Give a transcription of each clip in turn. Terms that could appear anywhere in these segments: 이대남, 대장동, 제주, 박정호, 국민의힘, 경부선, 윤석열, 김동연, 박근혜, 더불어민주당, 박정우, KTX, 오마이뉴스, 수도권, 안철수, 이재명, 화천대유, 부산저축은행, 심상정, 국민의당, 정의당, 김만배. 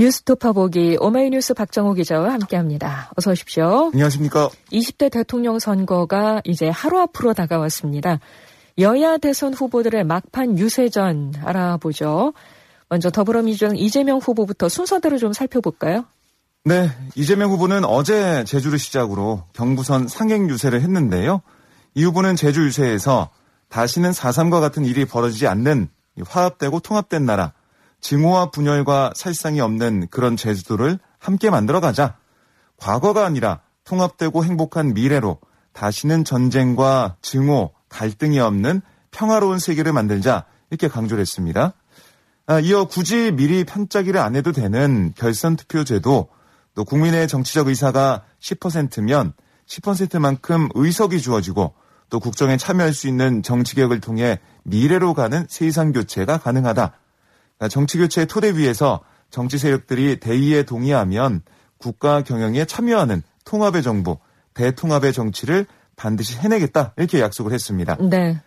뉴스토파 보기 오마이뉴스 박정호 기자와 함께합니다. 어서 오십시오. 안녕하십니까. 20대 대통령 선거가 이제 하루 앞으로 다가왔습니다. 여야 대선 후보들의 막판 유세전 알아보죠. 먼저 더불어민주당 이재명 후보부터 순서대로 좀 살펴볼까요? 네. 이재명 후보는 어제 제주를 시작으로 경부선 상행 유세를 했는데요. 이 후보는 제주 유세에서 다시는 4.3과 같은 일이 벌어지지 않는 화합되고 통합된 나라, 증오와 분열과 살상이 없는 그런 제주도를 함께 만들어가자. 과거가 아니라 통합되고 행복한 미래로 다시는 전쟁과 증오, 갈등이 없는 평화로운 세계를 만들자 이렇게 강조를 했습니다. 이어 굳이 미리 편짜기를 안 해도 되는 결선투표제도, 또 국민의 정치적 의사가 10%면 10%만큼 의석이 주어지고 또 국정에 참여할 수 있는 정치개혁을 통해 미래로 가는 세상교체가 가능하다. 정치교체의 토대 위에서 정치 세력들이 대의에 동의하면 국가 경영에 참여하는 통합의 정부, 대통합의 정치를 반드시 해내겠다 이렇게 약속을 했습니다. 네.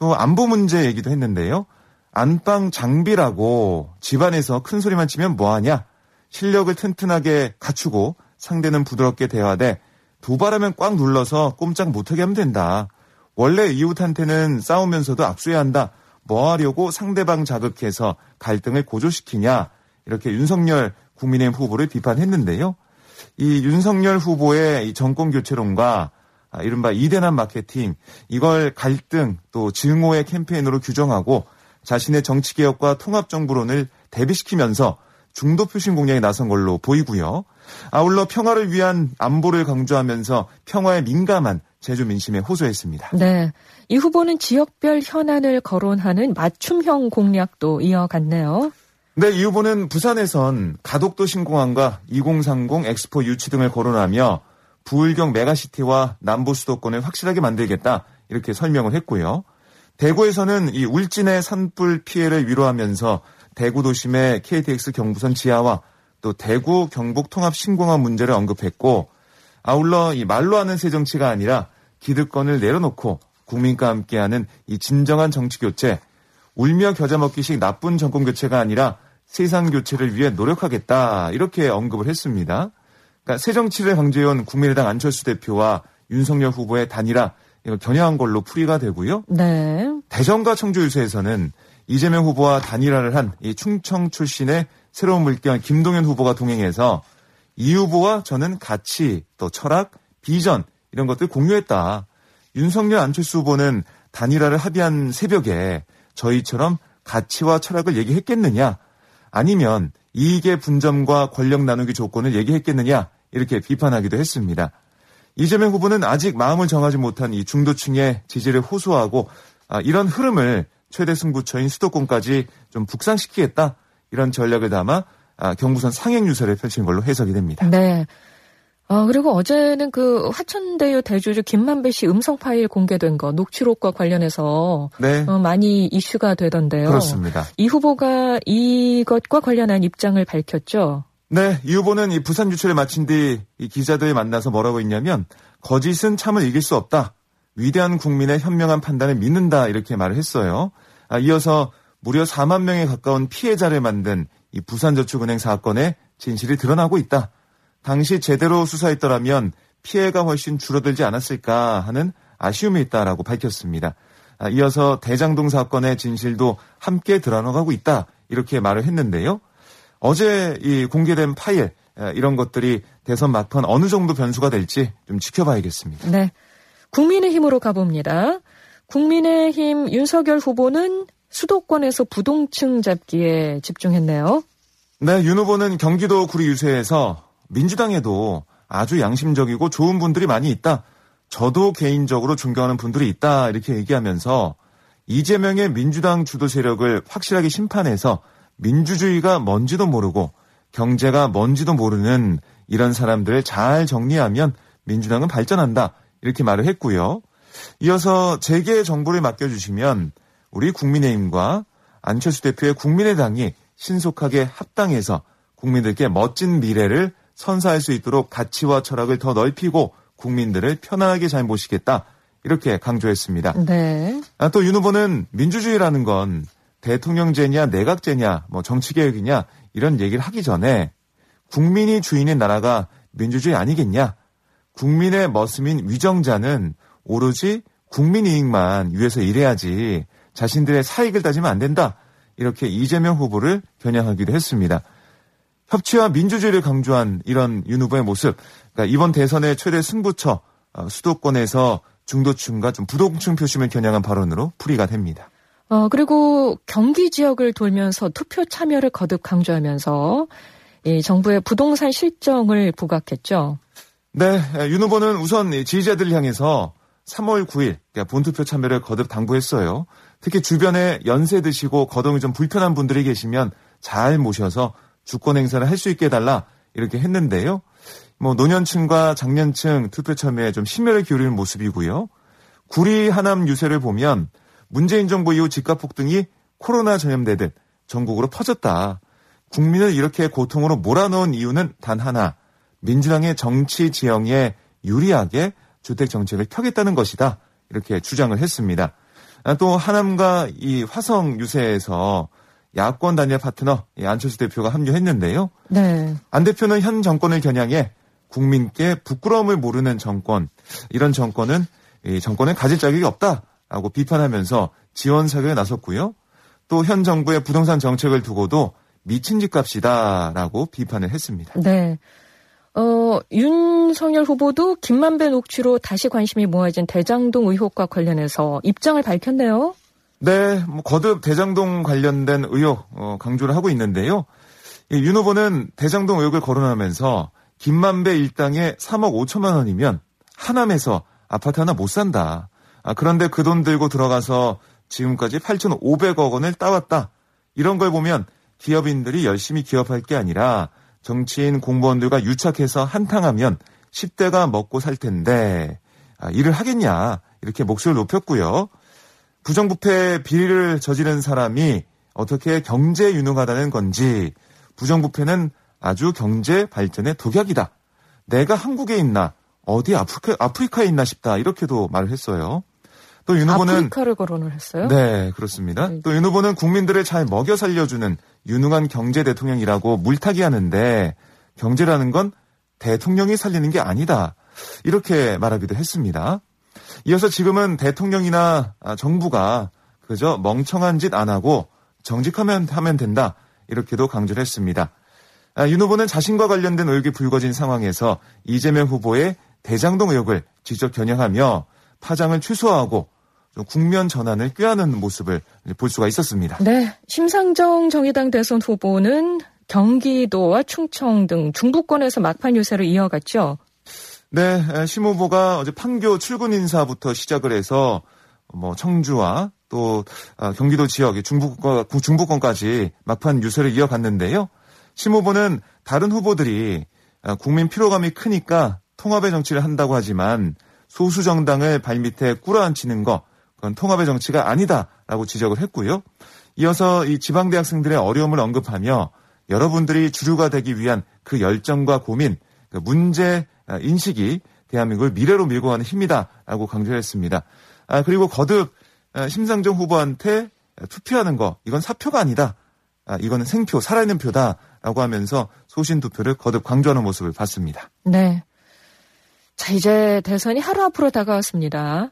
또 안보 문제 얘기도 했는데요. 안방 장비라고 집안에서 큰 소리만 치면 뭐하냐. 실력을 튼튼하게 갖추고 상대는 부드럽게 대화돼 도발하면 꽉 눌러서 꼼짝 못하게 하면 된다. 원래 이웃한테는 싸우면서도 악수해야 한다. 뭐 하려고 상대방 자극해서 갈등을 고조시키냐, 이렇게 윤석열 국민의힘 후보를 비판했는데요. 이 윤석열 후보의 정권교체론과 이른바 이대남 마케팅, 이걸 갈등 또 증오의 캠페인으로 규정하고 자신의 정치개혁과 통합정부론을 대비시키면서 중도표심 공략에 나선 걸로 보이고요. 아울러 평화를 위한 안보를 강조하면서 평화에 민감한 제주 민심에 호소했습니다. 네, 이 후보는 지역별 현안을 거론하는 맞춤형 공략도 이어갔네요. 네, 이 후보는 부산에선 가덕도 신공항과 2030 엑스포 유치 등을 거론하며 부울경 메가시티와 남부 수도권을 확실하게 만들겠다 이렇게 설명을 했고요. 대구에서는 이 울진의 산불 피해를 위로하면서 대구 도심의 KTX 경부선 지하와 또 대구 경북 통합 신공항 문제를 언급했고, 아울러 이 말로 하는 새 정치가 아니라 기득권을 내려놓고 국민과 함께하는 이 진정한 정치교체, 울며 겨자 먹기식 나쁜 정권교체가 아니라 세상교체를 위해 노력하겠다 이렇게 언급을 했습니다. 그러니까 새 정치를 강조해온 국민의당 안철수 대표와 윤석열 후보의 단일화, 이걸 겨냥한 걸로 풀이가 되고요. 네. 대전과 청주 유세에서는 이재명 후보와 단일화를 한 이 충청 출신의 새로운 물결 김동연 후보가 동행해서 이 후보와 저는 가치, 또 철학, 비전 이런 것들 공유했다. 윤석열 안철수 후보는 단일화를 합의한 새벽에 저희처럼 가치와 철학을 얘기했겠느냐, 아니면 이익의 분점과 권력 나누기 조건을 얘기했겠느냐 이렇게 비판하기도 했습니다. 이재명 후보는 아직 마음을 정하지 못한 이 중도층의 지지를 호소하고 이런 흐름을 최대 승부처인 수도권까지 좀 북상시키겠다 이런 전략을 담아 경부선 상행 유세를 펼친 걸로 해석이 됩니다. 네. 그리고 어제는 그 화천대유 대주주 김만배 씨 음성 파일 공개된 거 녹취록과 관련해서 네. 많이 이슈가 되던데요. 그렇습니다. 이 후보가 이것과 관련한 입장을 밝혔죠. 네. 이 후보는 이 부산 유치를 마친 뒤 이 기자들 만나서 뭐라고 했냐면 거짓은 참을 이길 수 없다. 위대한 국민의 현명한 판단을 믿는다 이렇게 말을 했어요. 이어서 무려 4만 명에 가까운 피해자를 만든 이 부산저축은행 사건의 진실이 드러나고 있다. 당시 제대로 수사했더라면 피해가 훨씬 줄어들지 않았을까 하는 아쉬움이 있다라고 밝혔습니다. 이어서 대장동 사건의 진실도 함께 드러나가고 있다 이렇게 말을 했는데요. 어제 이 공개된 파일 이런 것들이 대선 막판 어느 정도 변수가 될지 좀 지켜봐야겠습니다. 네, 국민의힘으로 가봅니다. 국민의힘 윤석열 후보는 수도권에서 부동층 잡기에 집중했네요. 네, 윤 후보는 경기도 구리 유세에서 민주당에도 아주 양심적이고 좋은 분들이 많이 있다. 저도 개인적으로 존경하는 분들이 있다. 이렇게 얘기하면서 이재명의 민주당 주도 세력을 확실하게 심판해서 민주주의가 뭔지도 모르고 경제가 뭔지도 모르는 이런 사람들을 잘 정리하면 민주당은 발전한다. 이렇게 말을 했고요. 이어서 제게 정보를 맡겨주시면 우리 국민의힘과 안철수 대표의 국민의당이 신속하게 합당해서 국민들께 멋진 미래를 선사할 수 있도록 가치와 철학을 더 넓히고 국민들을 편안하게 잘 모시겠다 이렇게 강조했습니다. 네. 또 윤 후보는 민주주의라는 건 대통령제냐 내각제냐 뭐 정치개혁이냐 이런 얘기를 하기 전에 국민이 주인인 나라가 민주주의 아니겠냐? 국민의 머슴인 위정자는 오로지 국민 이익만 위해서 일해야지 자신들의 사익을 따지면 안 된다. 이렇게 이재명 후보를 겨냥하기도 했습니다. 협치와 민주주의를 강조한 이런 윤 후보의 모습. 그러니까 이번 대선의 최대 승부처 수도권에서 중도층과 좀 부동층 표심을 겨냥한 발언으로 풀이가 됩니다. 그리고 경기 지역을 돌면서 투표 참여를 거듭 강조하면서 이 정부의 부동산 실정을 부각했죠. 네, 윤 후보는 우선 지지자들 향해서 3월 9일 본투표 참여를 거듭 당부했어요. 특히 주변에 연세 드시고 거동이 좀 불편한 분들이 계시면 잘 모셔서 주권 행사를 할 수 있게 해달라 이렇게 했는데요. 뭐 노년층과 장년층 투표 참여에 좀 심혈을 기울이는 모습이고요. 구리 하남 유세를 보면 문재인 정부 이후 집값 폭등이 코로나 전염되듯 전국으로 퍼졌다. 국민을 이렇게 고통으로 몰아넣은 이유는 단 하나. 민주당의 정치 지형에 유리하게 주택 정책을 펴겠다는 것이다. 이렇게 주장을 했습니다. 또 하남과 이 화성 유세에서 야권 단일 파트너 안철수 대표가 합류했는데요. 네. 안 대표는 현 정권을 겨냥해 국민께 부끄러움을 모르는 정권, 이런 정권은 이 정권을 가질 자격이 없다라고 비판하면서 지원 사격에 나섰고요. 또 현 정부의 부동산 정책을 두고도 미친 집값이다라고 비판을 했습니다. 네. 윤석열 후보도 김만배 녹취로 다시 관심이 모아진 대장동 의혹과 관련해서 입장을 밝혔네요. 네, 뭐 거듭 대장동 관련된 의혹 강조를 하고 있는데요. 윤 후보는 대장동 의혹을 거론하면서 김만배 일당에 3억 5천만 원이면 하남에서 아파트 하나 못 산다. 그런데 그 돈 들고 들어가서 지금까지 8,500억 원을 따왔다. 이런 걸 보면 기업인들이 열심히 기업할 게 아니라 정치인 공무원들과 유착해서 한탕하면 10대가 먹고 살 텐데 일을 하겠냐 이렇게 목소리를 높였고요. 부정부패 비리를 저지른 사람이 어떻게 경제에 유능하다는 건지 부정부패는 아주 경제 발전의 독약이다. 내가 한국에 있나 어디 아프리카에 있나 싶다 이렇게도 말을 했어요. 또 윤 후보는 아프리카를 거론을 했어요? 네, 그렇습니다. 또 윤 후보는 국민들을 잘 먹여 살려주는 유능한 경제 대통령이라고 물타기 하는데 경제라는 건 대통령이 살리는 게 아니다. 이렇게 말하기도 했습니다. 이어서 지금은 대통령이나 정부가 그저 멍청한 짓 안 하고 정직하면 된다. 이렇게도 강조를 했습니다. 윤 후보는 자신과 관련된 의혹이 불거진 상황에서 이재명 후보의 대장동 의혹을 직접 겨냥하며 파장을 취소하고 국면 전환을 꾀하는 모습을 볼 수가 있었습니다. 네, 심상정 정의당 대선 후보는 경기도와 충청 등 중부권에서 막판 유세를 이어갔죠. 네, 심 후보가 어제 판교 출근 인사부터 시작을 해서 뭐 청주와 또 경기도 지역 중부권까지 막판 유세를 이어갔는데요. 심 후보는 다른 후보들이 국민 피로감이 크니까 통합의 정치를 한다고 하지만 소수 정당을 발밑에 꿇어앉히는 거 그건 통합의 정치가 아니다라고 지적을 했고요. 이어서 이 지방대학생들의 어려움을 언급하며 여러분들이 주류가 되기 위한 그 열정과 고민, 그 문제 인식이 대한민국을 미래로 밀고 가는 힘이다라고 강조했습니다. 그리고 거듭 심상정 후보한테 투표하는 거 이건 사표가 아니다. 이거는 생표, 살아있는 표다라고 하면서 소신 투표를 거듭 강조하는 모습을 봤습니다. 네. 자, 이제 대선이 하루 앞으로 다가왔습니다.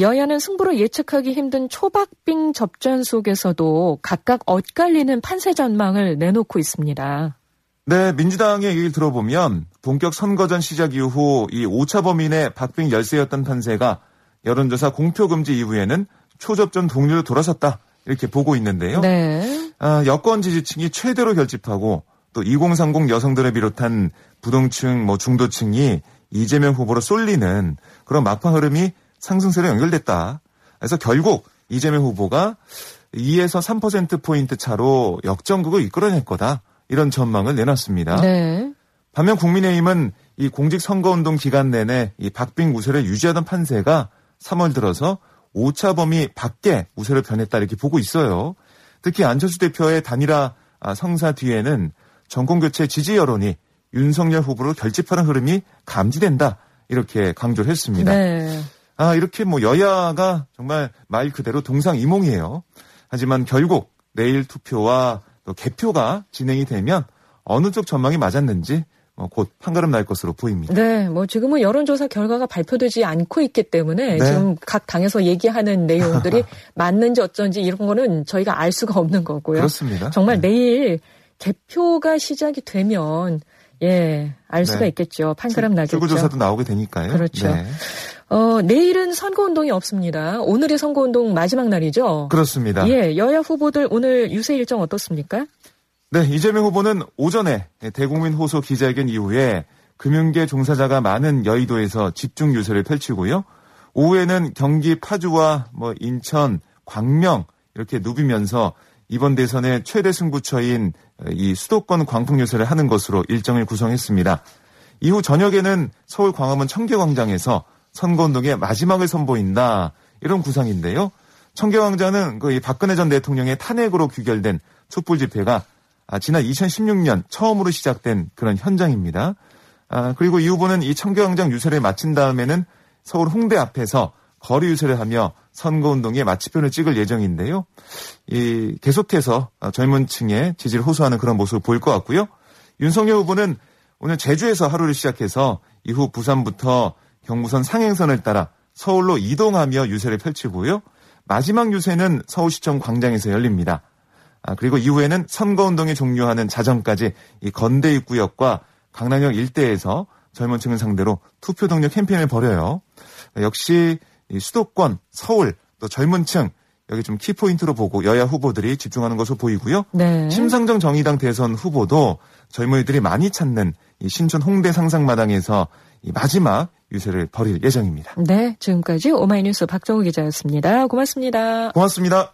여야는 승부를 예측하기 힘든 초박빙 접전 속에서도 각각 엇갈리는 판세 전망을 내놓고 있습니다. 네, 민주당의 얘기를 들어보면 본격 선거전 시작 이후 이 5차 범인의 박빙 열세였던 판세가 여론조사 공표 금지 이후에는 초접전 동률로 돌아섰다 이렇게 보고 있는데요. 네. 여권 지지층이 최대로 결집하고 또 2030 여성들을 비롯한 부동층, 뭐 중도층이 이재명 후보로 쏠리는 그런 막판 흐름이 상승세로 연결됐다. 그래서 결국 이재명 후보가 2에서 3%포인트 차로 역전극을 이끌어낼 거다. 이런 전망을 내놨습니다. 네. 반면 국민의힘은 이 공직선거운동 기간 내내 이 박빙 우세를 유지하던 판세가 3월 들어서 5차 범위 밖에 우세를 변했다. 이렇게 보고 있어요. 특히 안철수 대표의 단일화 성사 뒤에는 정권교체 지지 여론이 윤석열 후보로 결집하는 흐름이 감지된다. 이렇게 강조를 했습니다. 네. 이렇게 뭐 여야가 정말 말 그대로 동상이몽이에요. 하지만 결국 내일 투표와 또 개표가 진행이 되면 어느 쪽 전망이 맞았는지 곧 판가름 날 것으로 보입니다. 네, 지금은 여론조사 결과가 발표되지 않고 있기 때문에 네. 지금 각 당에서 얘기하는 내용들이 맞는지 어쩐지 이런 거는 저희가 알 수가 없는 거고요. 그렇습니다. 정말 네. 내일 개표가 시작이 되면 알 수가 네. 있겠죠. 판가름 나겠죠. 출구조사도 나오게 되니까요. 그렇죠. 네. 내일은 선거운동이 없습니다. 오늘이 선거운동 마지막 날이죠. 그렇습니다. 여야 후보들 오늘 유세 일정 어떻습니까? 네, 이재명 후보는 오전에 대국민 호소 기자회견 이후에 금융계 종사자가 많은 여의도에서 집중 유세를 펼치고요. 오후에는 경기 파주와 인천, 광명 이렇게 누비면서 이번 대선의 최대 승부처인 이 수도권 광풍 유세를 하는 것으로 일정을 구성했습니다. 이후 저녁에는 서울 광화문 청계광장에서 선거운동의 마지막을 선보인다 이런 구상인데요. 청계광장은 그 박근혜 전 대통령의 탄핵으로 귀결된 촛불 집회가 지난 2016년 처음으로 시작된 그런 현장입니다. 그리고 이 후보는 이 청계광장 유세를 마친 다음에는 서울 홍대 앞에서 거리 유세를 하며 선거운동의 마침표를 찍을 예정인데요. 계속해서 젊은 층의 지지를 호소하는 그런 모습을 보일 것 같고요. 윤석열 후보는 오늘 제주에서 하루를 시작해서 이후 부산부터 경부선 상행선을 따라 서울로 이동하며 유세를 펼치고요. 마지막 유세는 서울시청 광장에서 열립니다. 그리고 이후에는 선거운동이 종료하는 자정까지 이 건대입구역과 강남역 일대에서 젊은 층을 상대로 투표 동력 캠페인을 벌여요. 역시 이 수도권, 서울, 또 젊은 층 여기 좀 키포인트로 보고 여야 후보들이 집중하는 것으로 보이고요. 네. 심상정 정의당 대선 후보도 젊은이들이 많이 찾는 이 신촌 홍대 상상마당에서 이 마지막 유세를 벌일 예정입니다. 네, 지금까지 오마이뉴스 박정우 기자였습니다. 고맙습니다. 고맙습니다.